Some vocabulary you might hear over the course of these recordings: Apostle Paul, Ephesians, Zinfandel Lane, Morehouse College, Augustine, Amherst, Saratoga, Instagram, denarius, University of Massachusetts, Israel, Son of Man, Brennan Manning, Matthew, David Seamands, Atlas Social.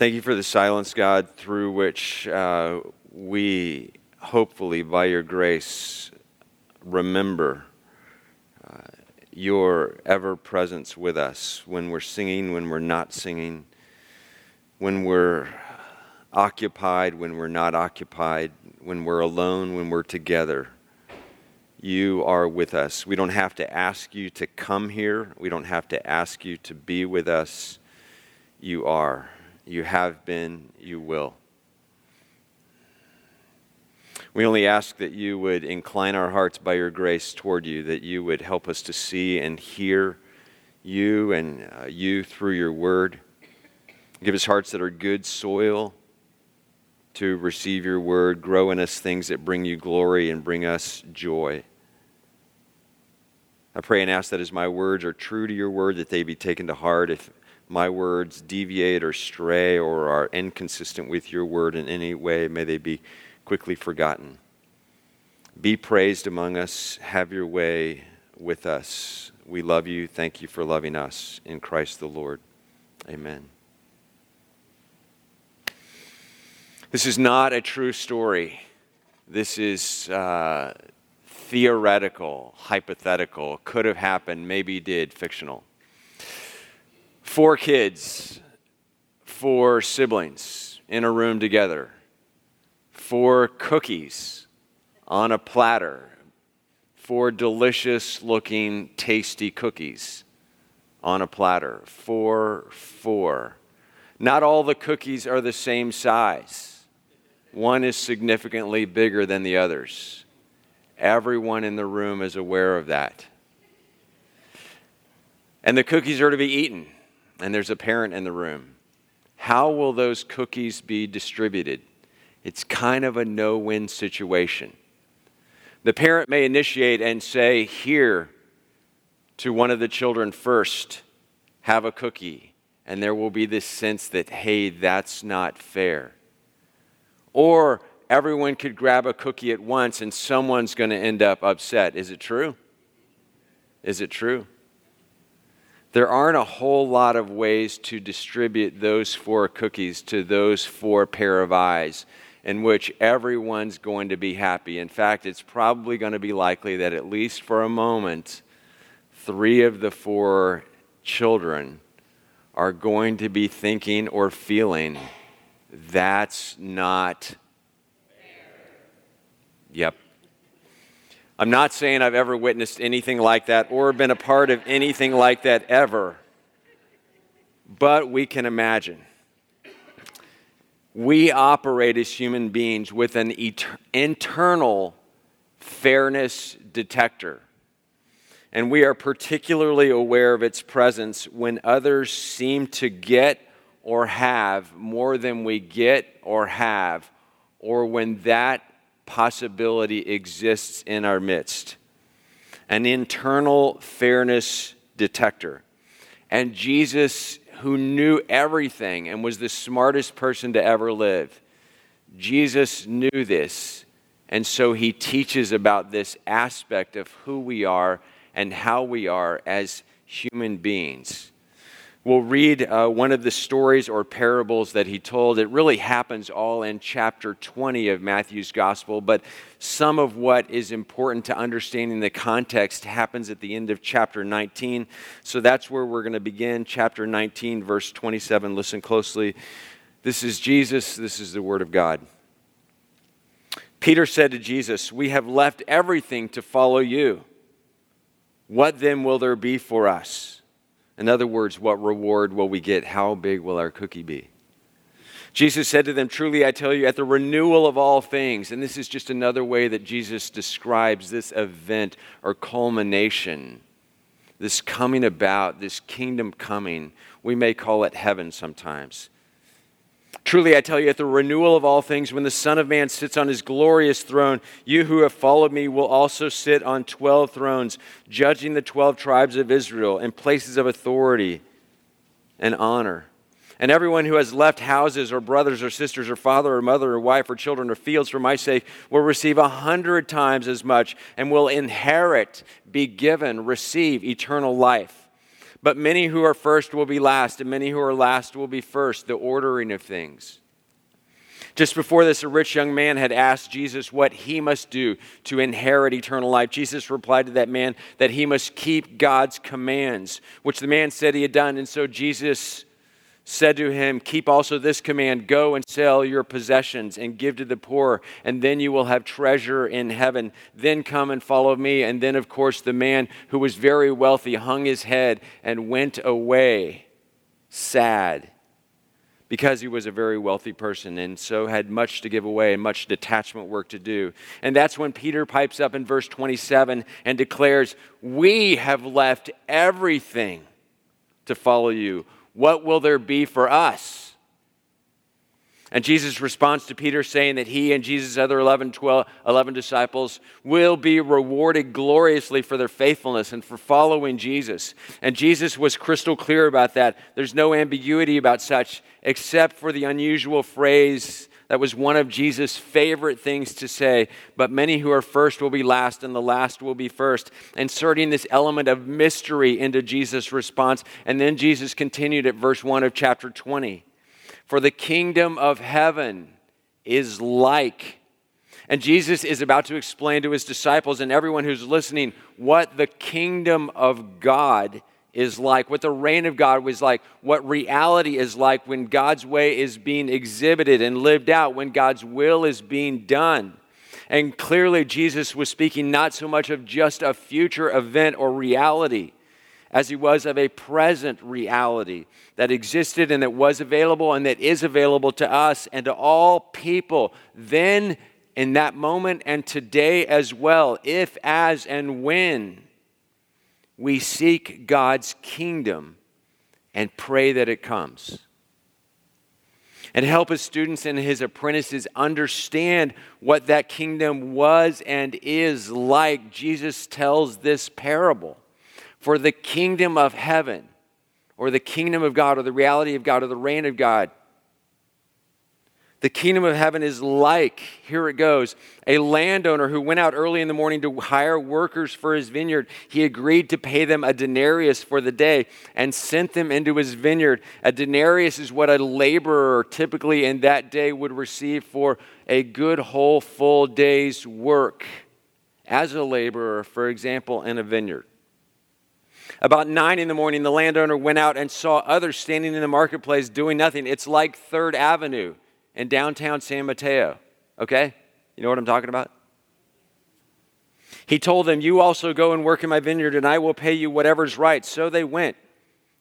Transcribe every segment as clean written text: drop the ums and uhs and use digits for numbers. Thank you for the silence, God, through which we hopefully, by your grace, remember your ever-presence with us when we're singing, when we're not singing, when we're occupied, when we're not occupied, when we're alone, when we're together. You are with us. We don't have to ask you to come here. We don't have to ask you to be with us. You are. You have been. You will. We only ask that you would incline our hearts by your grace toward you, that you would help us to see and hear you and you through your word. Give us hearts that are good soil to receive your word. Grow in us things that bring you glory and bring us joy. I pray and ask that as my words are true to your word, that they be taken to heart. If my words deviate or stray or are inconsistent with your word in any way, may they be quickly forgotten. Be praised among us. Have your way with us. We love you. Thank you for loving us. In Christ the Lord. Amen. This is not a true story. This is theoretical, hypothetical, could have happened, maybe did, fictional. 4 kids, 4 siblings in a room together. 4 cookies on a platter, 4 delicious-looking, tasty cookies on a platter, 4. Not all the cookies are the same size. One is significantly bigger than the others. Everyone in the room is aware of that. And the cookies are to be eaten, and there's a parent in the room. How will those cookies be distributed? It's kind of a no-win situation. The parent may initiate and say, here, to one of the children first, have a cookie. And there will be this sense that, hey, that's not fair. Or everyone could grab a cookie at once and someone's going to end up upset. Is it true? Is it true? There aren't a whole lot of ways to distribute those 4 cookies to those 4 pair of eyes, in which everyone's going to be happy. In fact, it's probably going to be likely that at least for a moment, 3 of the 4 children are going to be thinking or feeling, that's not fair. Yep. I'm not saying I've ever witnessed anything like that or been a part of anything like that ever, but we can imagine. We operate as human beings with an internal fairness detector. And we are particularly aware of its presence when others seem to get or have more than we get or have, or when that possibility exists in our midst. An internal fairness detector. And Jesus, who knew everything and was the smartest person to ever live. Jesus knew this, and so he teaches about this aspect of who we are and how we are as human beings. We'll read one of the stories or parables that he told. It really happens all in chapter 20 of Matthew's gospel, but some of what is important to understanding the context happens at the end of chapter 19. So that's where we're going to begin, chapter 19, verse 27. Listen closely. This is Jesus. This is the word of God. Peter said to Jesus, "We have left everything to follow you. What then will there be for us?" In other words, what reward will we get? How big will our cookie be? Jesus said to them, "Truly I tell you, at the renewal of all things," and this is just another way that Jesus describes this event or culmination, this coming about, this kingdom coming. We may call it heaven sometimes. "Truly I tell you, at the renewal of all things, when the Son of Man sits on his glorious throne, you who have followed me will also sit on 12 thrones, judging the 12 tribes of Israel in places of authority and honor. And everyone who has left houses or brothers or sisters or father or mother or wife or children or fields for my sake will receive 100 times as much and will inherit, be given, receive eternal life. But many who are first will be last, and many who are last will be first, the ordering of things. Just before this, a rich young man had asked Jesus what he must do to inherit eternal life. Jesus replied to that man that he must keep God's commands, which the man said he had done. And so Jesus said to him, keep also this command, go and sell your possessions and give to the poor, and then you will have treasure in heaven. Then come and follow me. And then, of course, the man who was very wealthy hung his head and went away sad, because he was a very wealthy person and so had much to give away and much detachment work to do. And that's when Peter pipes up in verse 27 and declares, we have left everything to follow you. What will there be for us? And Jesus responds to Peter saying that he and Jesus' other 11 disciples will be rewarded gloriously for their faithfulness and for following Jesus. And Jesus was crystal clear about that. There's no ambiguity about such, except for the unusual phrase that was one of Jesus' favorite things to say, but many who are first will be last and the last will be first, inserting this element of mystery into Jesus' response. And then Jesus continued at verse 1 of chapter 20. For the kingdom of heaven is like. And Jesus is about to explain to his disciples and everyone who's listening what the kingdom of God is like, what the reign of God was like, what reality is like when God's way is being exhibited and lived out, when God's will is being done. And clearly Jesus was speaking not so much of just a future event or reality, as he was of a present reality that existed and that was available and that is available to us and to all people then, in that moment, and today as well, if, as, and when we seek God's kingdom and pray that it comes. And help his students and his apprentices understand what that kingdom was and is like, Jesus tells this parable. For the kingdom of heaven, or the kingdom of God, or the reality of God, or the reign of God. The kingdom of heaven is like, here it goes, a landowner who went out early in the morning to hire workers for his vineyard. He agreed to pay them a denarius for the day and sent them into his vineyard. A denarius is what a laborer typically in that day would receive for a good whole full day's work as a laborer, for example, in a vineyard. About 9 a.m, the landowner went out and saw others standing in the marketplace doing nothing. It's like 3rd Avenue in downtown San Mateo, okay? You know what I'm talking about? He told them, you also go and work in my vineyard and I will pay you whatever's right. So they went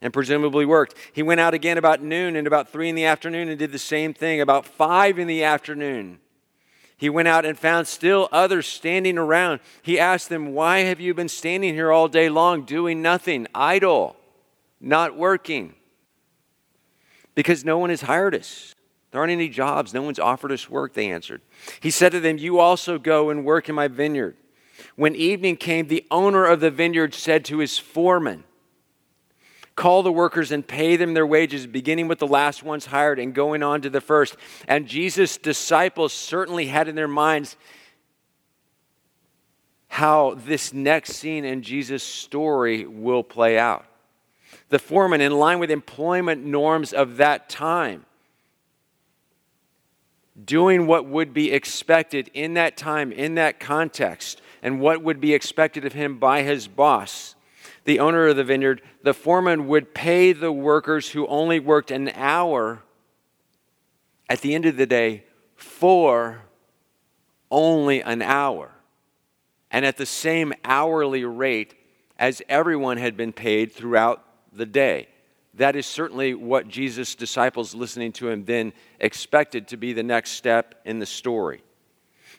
and presumably worked. He went out again about noon and about 3 p.m. and did the same thing. About 5 p.m. he went out and found still others standing around. He asked them, why have you been standing here all day long doing nothing, idle, not working? Because no one has hired us. There aren't any jobs. No one's offered us work, they answered. He said to them, you also go and work in my vineyard. When evening came, the owner of the vineyard said to his foreman, call the workers and pay them their wages, beginning with the last ones hired and going on to the first. And Jesus' disciples certainly had in their minds how this next scene in Jesus' story will play out. The foreman, in line with employment norms of that time, doing what would be expected in that time, in that context, and what would be expected of him by his boss, the owner of the vineyard, the foreman would pay the workers who only worked an hour at the end of the day for only an hour, and at the same hourly rate as everyone had been paid throughout the day. That is certainly what Jesus' disciples listening to him then expected to be the next step in the story.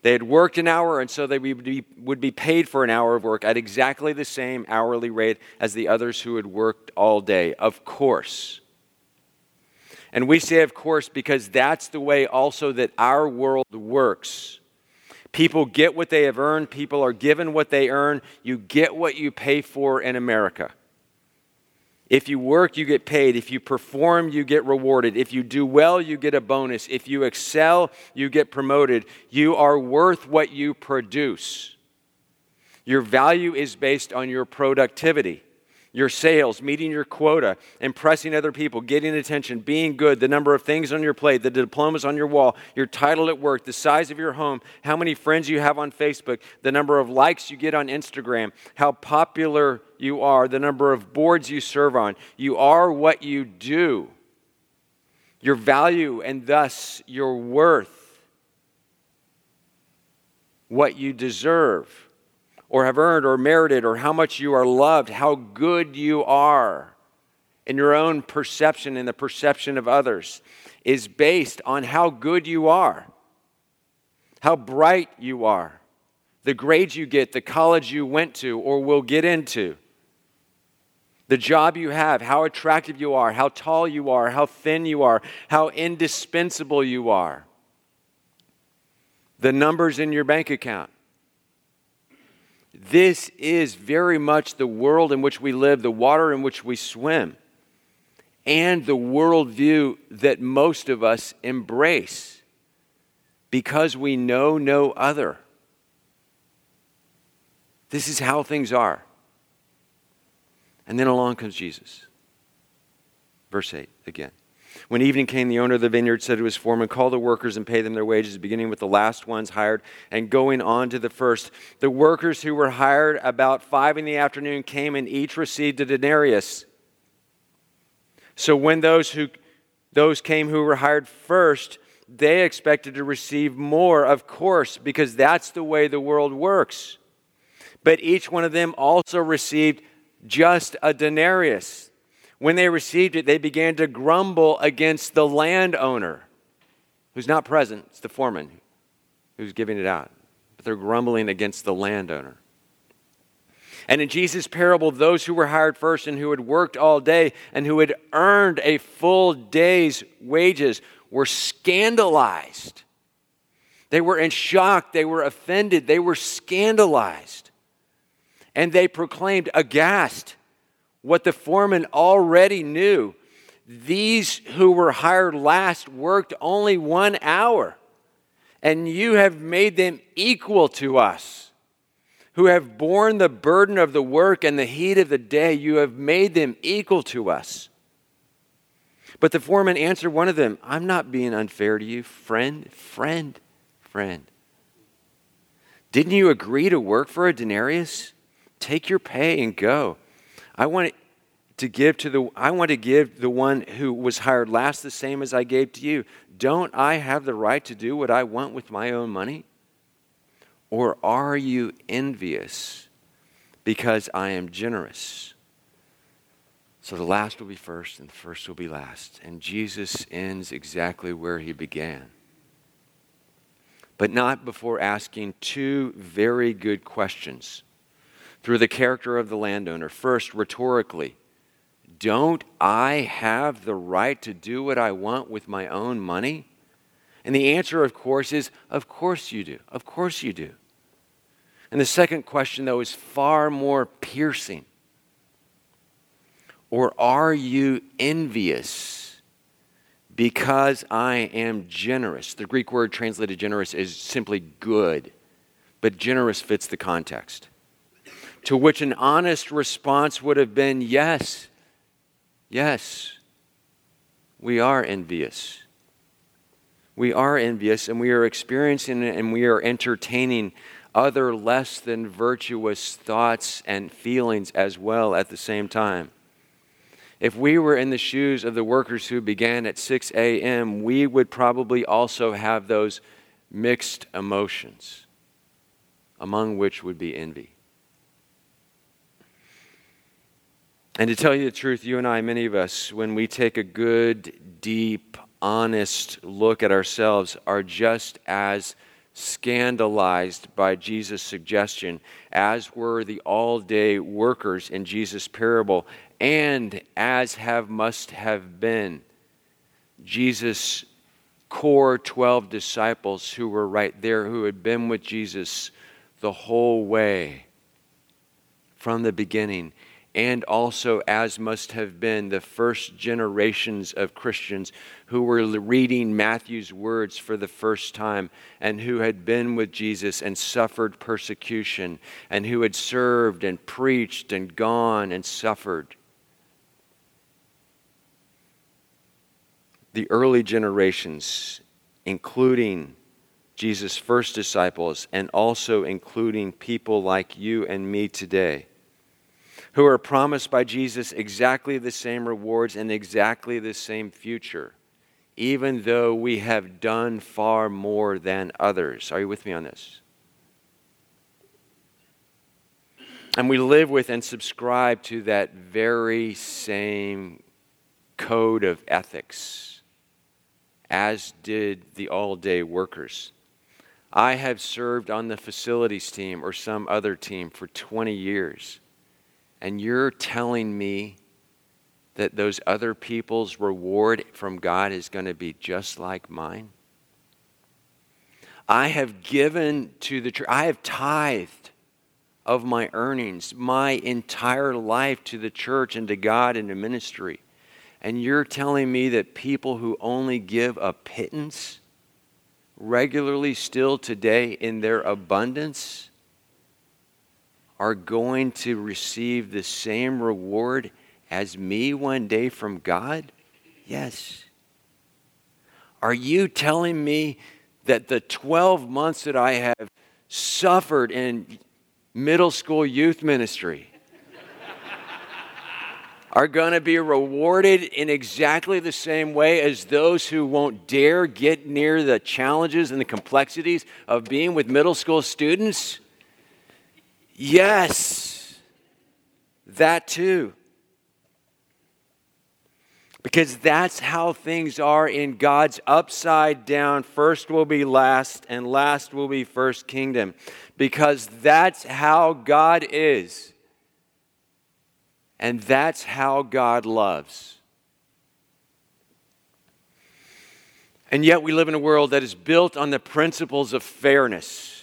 They had worked an hour, and so they would be paid for an hour of work at exactly the same hourly rate as the others who had worked all day, of course. And we say of course because that's the way also that our world works. People get what they have earned. People are given what they earn. You get what you pay for in America. If you work, you get paid. If you perform, you get rewarded. If you do well, you get a bonus. If you excel, you get promoted. You are worth what you produce. Your value is based on your productivity. your sales, meeting your quota, impressing other people, getting attention, being good, the number of things on your plate, the diplomas on your wall, your title at work, the size of your home, how many friends you have on Facebook, the number of likes you get on Instagram, how popular you are, the number of boards you serve on. You are what you do, your value, and thus your worth, what you deserve or have earned or merited, or how much you are loved, how good you are in your own perception and the perception of others is based on how good you are, how bright you are, the grades you get, the college you went to or will get into, the job you have, how attractive you are, how tall you are, how thin you are, how indispensable you are, the numbers in your bank account. This is very much the world in which we live, the water in which we swim, and the worldview that most of us embrace because we know no other. This is how things are. And then along comes Jesus. Verse 8 again. When evening came, the owner of the vineyard said to his foreman, "Call the workers and pay them their wages, beginning with the last ones hired and going on to the first." The workers who were hired about 5 p.m. came and each received a denarius. So when those came who were hired first, they expected to receive more, of course, because that's the way the world works. But each one of them also received just a denarius. When they received it, they began to grumble against the landowner, who's not present. It's the foreman who's giving it out. But they're grumbling against the landowner. And in Jesus' parable, those who were hired first and who had worked all day and who had earned a full day's wages were scandalized. They were in shock. They were offended. They were scandalized. And they proclaimed aghast what the foreman already knew: these who were hired last worked only 1 hour, and you have made them equal to us, who have borne the burden of the work and the heat of the day. You have made them equal to us. But the foreman answered one of them, "I'm not being unfair to you, friend. Didn't you agree to work for a denarius? Take your pay and go. I want to give the one who was hired last the same as I gave to you. Don't I have the right to do what I want with my own money? Or are you envious because I am generous?" So the last will be first and the first will be last. And Jesus ends exactly where he began, but not before asking two very good questions through the character of the landowner. First, rhetorically, don't I have the right to do what I want with my own money? And the answer, of course, is, of course you do. Of course you do. And the second question, though, is far more piercing. Or are you envious because I am generous? The Greek word translated generous is simply good, but generous fits the context. To which an honest response would have been, yes, we are envious. We are envious, and we are experiencing and we are entertaining other less than virtuous thoughts and feelings as well at the same time. If we were in the shoes of the workers who began at 6 a.m., we would probably also have those mixed emotions, among which would be envy. And to tell you the truth, you and I, many of us, when we take a good, deep, honest look at ourselves, are just as scandalized by Jesus' suggestion as were the all-day workers in Jesus' parable, and as must have been Jesus' core 12 disciples who were right there, who had been with Jesus the whole way from the beginning. and also as must have been the first generations of Christians who were reading Matthew's words for the first time and who had been with Jesus and suffered persecution and who had served and preached and gone and suffered. The early generations, including Jesus' first disciples and also including people like you and me today, who are promised by Jesus exactly the same rewards and exactly the same future, even though we have done far more than others. Are you with me on this? And we live with and subscribe to that very same code of ethics, as did the all-day workers. I have served on the facilities team or some other team for 20 years. And you're telling me that those other people's reward from God is going to be just like mine? I have given to the church. I have tithed of my earnings, my entire life to the church and to God and to ministry. And you're telling me that people who only give a pittance regularly still today in their abundance are going to receive the same reward as me one day from God? Yes. Are you telling me that the 12 months that I have suffered in middle school youth ministry are going to be rewarded in exactly the same way as those who won't dare get near the challenges and the complexities of being with middle school students? Yes, that too. Because that's how things are in God's upside down. First will be last, and last will be first kingdom. Because that's how God is. And that's how God loves. And yet we live in a world that is built on the principles of fairness,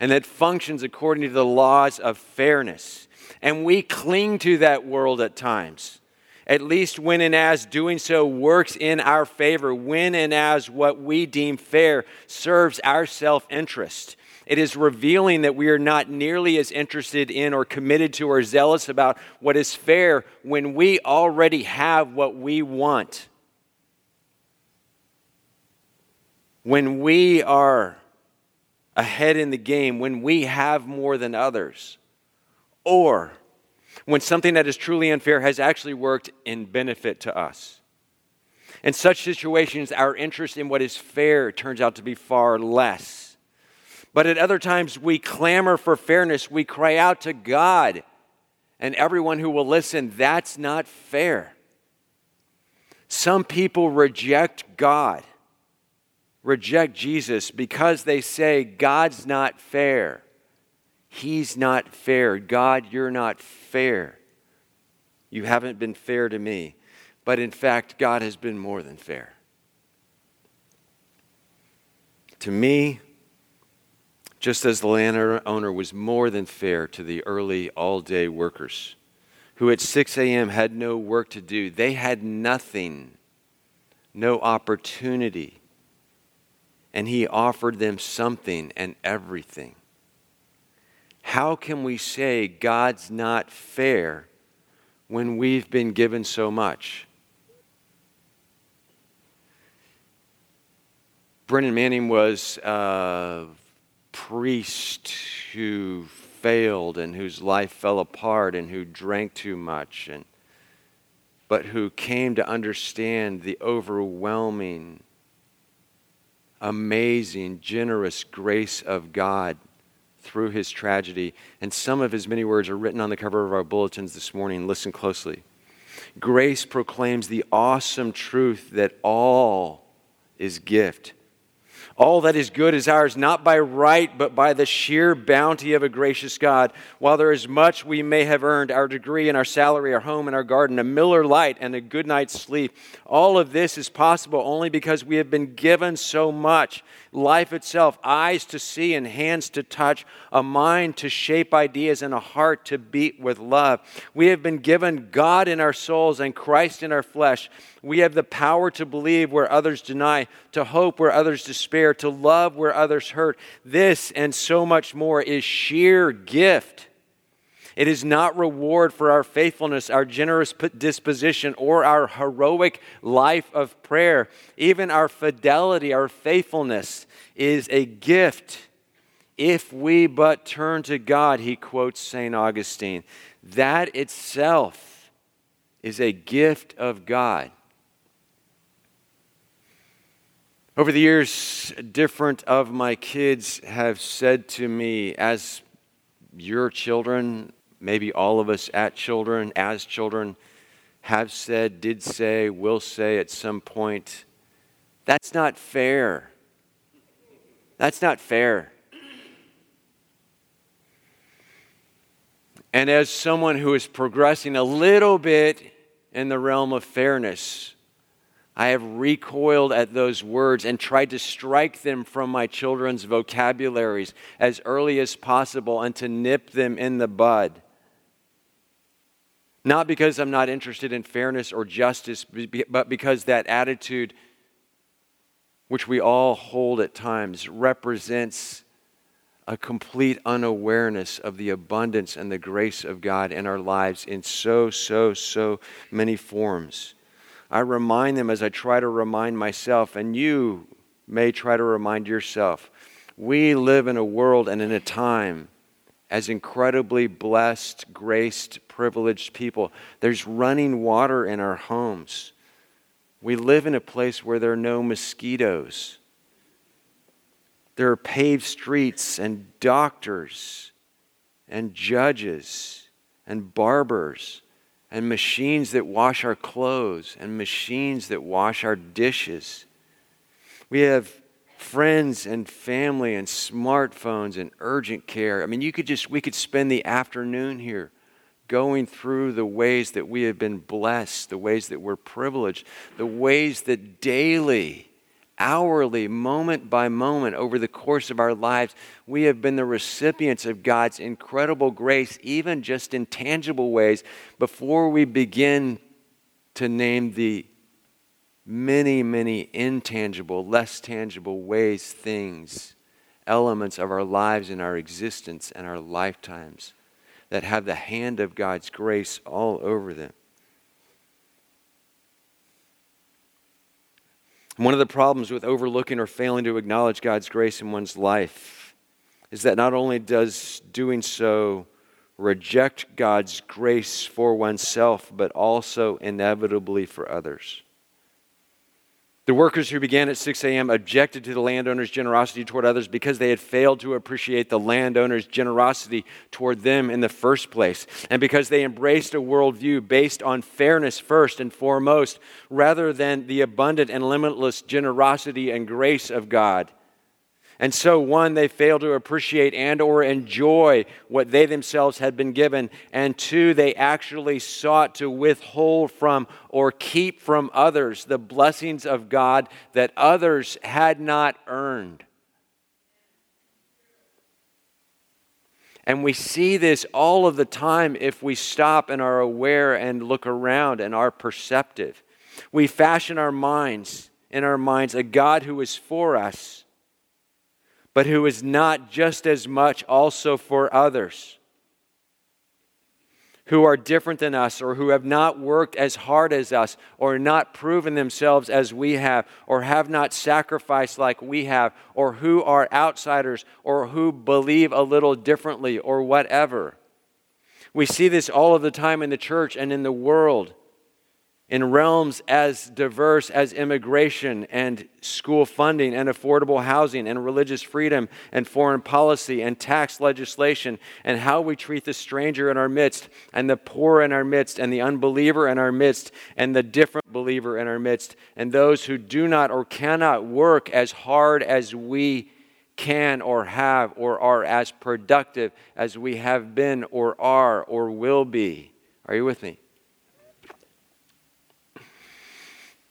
and that functions according to the laws of fairness. And we cling to that world at times, at least when and as doing so works in our favor, when and as what we deem fair serves our self-interest. It is revealing that we are not nearly as interested in or committed to or zealous about what is fair when we already have what we want. When we are ahead in the game, when we have more than others, or when something that is truly unfair has actually worked in benefit to us. In such situations, our interest in what is fair turns out to be far less. But at other times, we clamor for fairness. We cry out to God and everyone who will listen, that's not fair. Some people reject God, reject Jesus, because they say, God's not fair. He's not fair. God, you're not fair. You haven't been fair to me. But in fact, God has been more than fair. To me, just as the landowner was more than fair to the early all-day workers, who at 6 a.m. had no work to do. They had nothing, no opportunity. And he offered them something and everything. How can we say God's not fair when we've been given so much? Brennan Manning was a priest who failed and whose life fell apart and who drank too much, but who came to understand the overwhelming, amazing, generous grace of God through his tragedy. And some of his many words are written on the cover of our bulletins this morning. Listen closely. Grace proclaims the awesome truth that all is gift. All that is good is ours, not by right, but by the sheer bounty of a gracious God. While there is much we may have earned, our degree and our salary, our home and our garden, a Miller Lite and a good night's sleep, all of this is possible only because we have been given so much. Life itself, eyes to see and hands to touch, a mind to shape ideas and a heart to beat with love. We have been given God in our souls and Christ in our flesh. We have the power to believe where others deny, to hope where others despair, to love where others hurt. This and so much more is sheer gift. It is not reward for our faithfulness, our generous disposition, or our heroic life of prayer. Even our fidelity, our faithfulness is a gift. If we but turn to God, he quotes St. Augustine. That itself is a gift of God. Over the years, different of my kids have said to me, as your children, maybe all of us as children, have said, did say, will say at some point, that's not fair. That's not fair. And as someone who is progressing a little bit in the realm of fairness, I have recoiled at those words and tried to strike them from my children's vocabularies as early as possible and to nip them in the bud. Not because I'm not interested in fairness or justice, but because that attitude, which we all hold at times, represents a complete unawareness of the abundance and the grace of God in our lives in so many forms. I remind them as I try to remind myself, and you may try to remind yourself, we live in a world and in a time as incredibly blessed, graced, privileged people. There's running water in our homes. We live in a place where there are no mosquitoes. There are paved streets and doctors and judges and barbers, and machines that wash our clothes, and machines that wash our dishes. We have friends and family and smartphones and urgent care. I mean, we could spend the afternoon here going through the ways that we have been blessed, the ways that we're privileged, the ways that daily, hourly, moment by moment, over the course of our lives, we have been the recipients of God's incredible grace, even just in tangible ways, before we begin to name the many intangible, less tangible ways, things, elements of our lives and our existence and our lifetimes that have the hand of God's grace all over them. One of the problems with overlooking or failing to acknowledge God's grace in one's life is that not only does doing so reject God's grace for oneself, but also inevitably for others. The workers who began at 6 a.m. objected to the landowner's generosity toward others because they had failed to appreciate the landowner's generosity toward them in the first place, and because they embraced a worldview based on fairness first and foremost, rather than the abundant and limitless generosity and grace of God. And so, one, they failed to appreciate and or enjoy what they themselves had been given. And two, they actually sought to withhold from or keep from others the blessings of God that others had not earned. And we see this all of the time if we stop and are aware and look around and are perceptive. We fashion in our minds, a God who is for us, but who is not just as much also for others who are different than us, or who have not worked as hard as us, or not proven themselves as we have, or have not sacrificed like we have, or who are outsiders, or who believe a little differently, or whatever. We see this all of the time in the church and in the world. in realms as diverse as immigration and school funding and affordable housing and religious freedom and foreign policy and tax legislation and how we treat the stranger in our midst and the poor in our midst and the unbeliever in our midst and the different believer in our midst and those who do not or cannot work as hard as we can or have or are as productive as we have been or are or will be. Are you with me?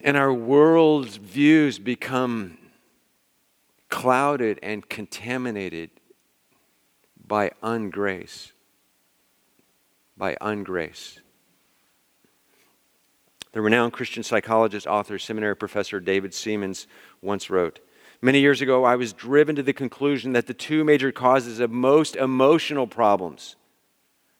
And our world's views become clouded and contaminated by ungrace. By ungrace. The renowned Christian psychologist, author, seminary professor David Seamands once wrote, "Many years ago, I was driven to the conclusion that the two major causes of most emotional problems,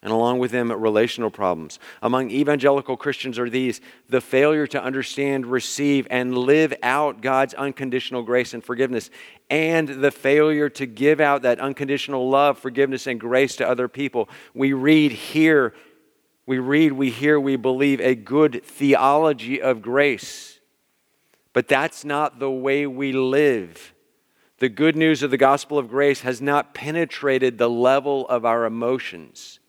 and along with them, relational problems, among evangelical Christians are these: the failure to understand, receive, and live out God's unconditional grace and forgiveness, and the failure to give out that unconditional love, forgiveness, and grace to other people." We read, we hear, we believe a good theology of grace, but that's not the way we live. The good news of the gospel of grace has not penetrated the level of our emotions.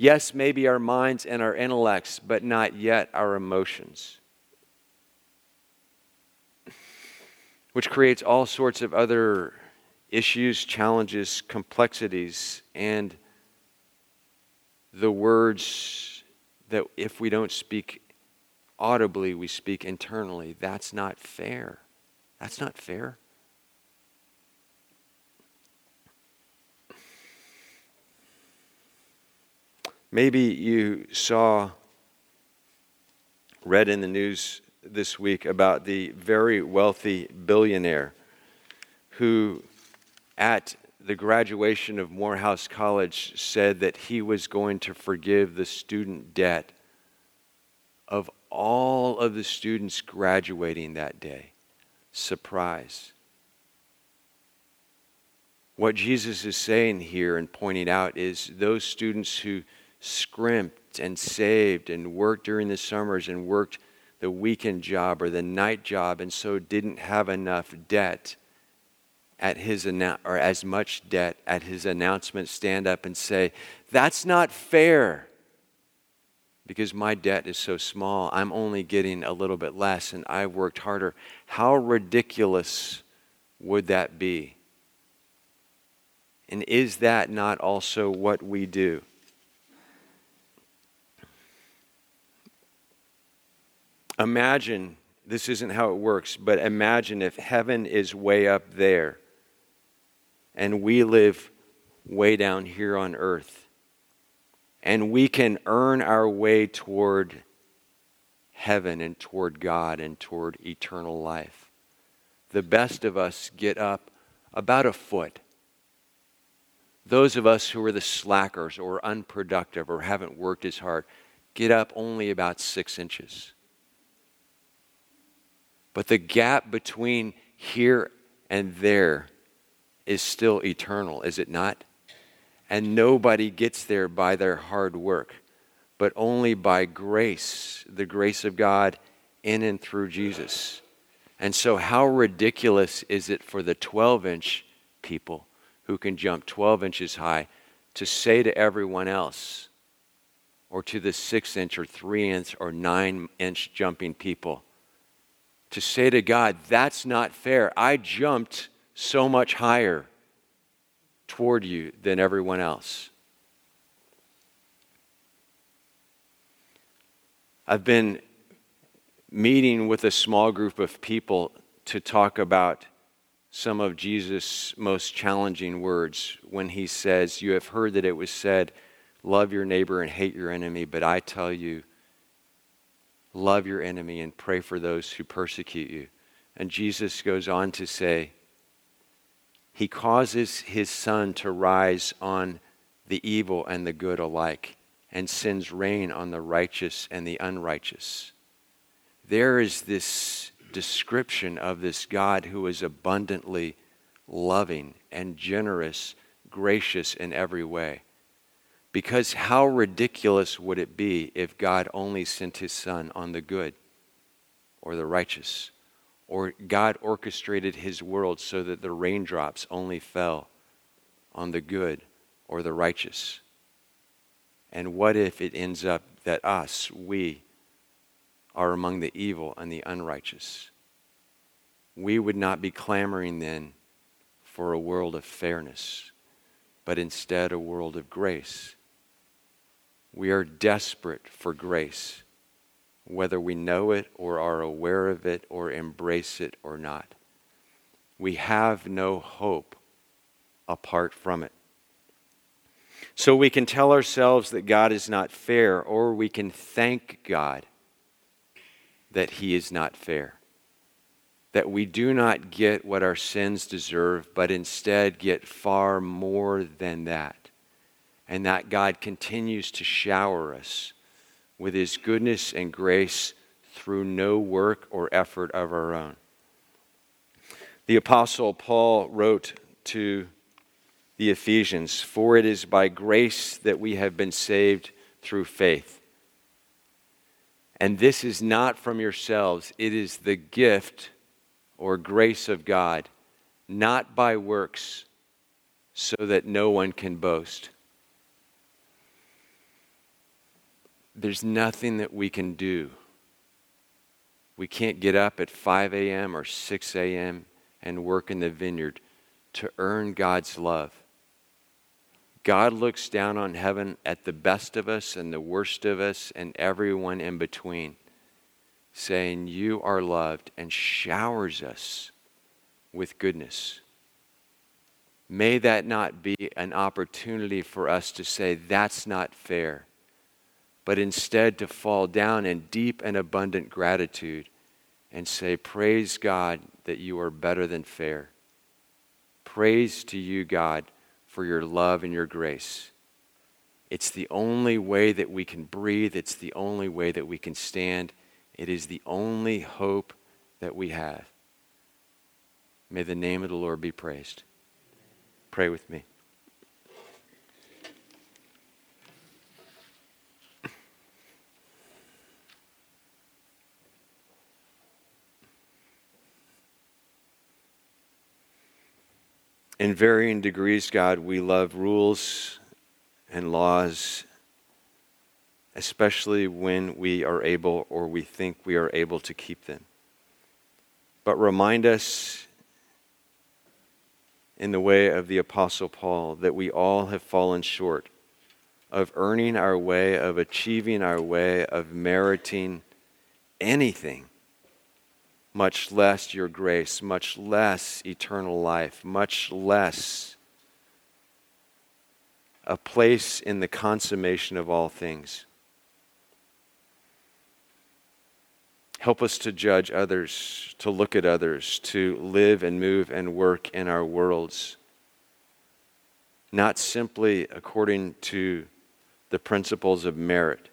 Yes, maybe our minds and our intellects, but not yet our emotions. Which creates all sorts of other issues, challenges, complexities, and the words that if we don't speak audibly, we speak internally. That's not fair. That's not fair. Maybe you read in the news this week about the very wealthy billionaire who, at the graduation of Morehouse College, said that he was going to forgive the student debt of all of the students graduating that day. Surprise. What Jesus is saying here and pointing out is those students who scrimped and saved and worked during the summers and worked the weekend job or the night job and so didn't have enough debt as much debt at his announcement, stand up and say, "That's not fair, because my debt is so small. I'm only getting a little bit less and I've worked harder." How ridiculous would that be? And is that not also what we do? Imagine, this isn't how it works, but imagine if heaven is way up there and we live way down here on earth and we can earn our way toward heaven and toward God and toward eternal life. The best of us get up about a foot. Those of us who are the slackers or unproductive or haven't worked as hard get up only about 6 inches. But the gap between here and there is still eternal, is it not? And nobody gets there by their hard work, but only by grace, the grace of God in and through Jesus. And so how ridiculous is it for the 12-inch people who can jump 12 inches high to say to everyone else, or to the 6-inch or 3-inch or 9-inch jumping people, to say to God, "That's not fair. I jumped so much higher toward you than everyone else." I've been meeting with a small group of people to talk about some of Jesus' most challenging words when he says, "You have heard that it was said, love your neighbor and hate your enemy, but I tell you, love your enemy and pray for those who persecute you." And Jesus goes on to say, he causes his sun to rise on the evil and the good alike and sends rain on the righteous and the unrighteous. There is this description of this God who is abundantly loving and generous, gracious in every way. Because how ridiculous would it be if God only sent his son on the good or the righteous, or God orchestrated his world so that the raindrops only fell on the good or the righteous. And what if it ends up that we are among the evil and the unrighteous? We would not be clamoring then for a world of fairness, but instead a world of grace. We are desperate for grace, whether we know it or are aware of it or embrace it or not. We have no hope apart from it. So we can tell ourselves that God is not fair, or we can thank God that He is not fair, that we do not get what our sins deserve, but instead get far more than that, and that God continues to shower us with His goodness and grace through no work or effort of our own. The Apostle Paul wrote to the Ephesians, "For it is by grace that we have been saved through faith. And this is not from yourselves, it is the gift or grace of God, not by works, so that no one can boast." There's nothing that we can do. We can't get up at 5 a.m. or 6 a.m. and work in the vineyard to earn God's love. God looks down on heaven at the best of us and the worst of us and everyone in between, saying, "You are loved," and showers us with goodness. May that not be an opportunity for us to say, "That's not fair," but instead to fall down in deep and abundant gratitude and say, "Praise God that you are better than fair. Praise to you, God, for your love and your grace." It's the only way that we can breathe. It's the only way that we can stand. It is the only hope that we have. May the name of the Lord be praised. Pray with me. In varying degrees, God, we love rules and laws, especially when we are able or we think we are able to keep them. But remind us, in the way of the Apostle Paul, that we all have fallen short of earning our way, of achieving our way, of meriting anything, much less your grace, much less eternal life, much less a place in the consummation of all things. Help us to judge others, to look at others, to live and move and work in our worlds, not simply according to the principles of merit,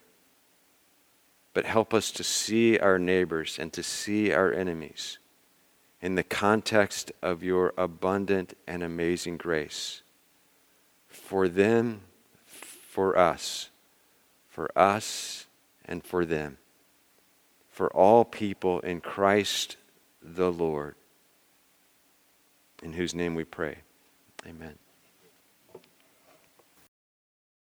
but help us to see our neighbors and to see our enemies in the context of your abundant and amazing grace. For them, for us and for them, for all people in Christ the Lord, in whose name we pray. Amen.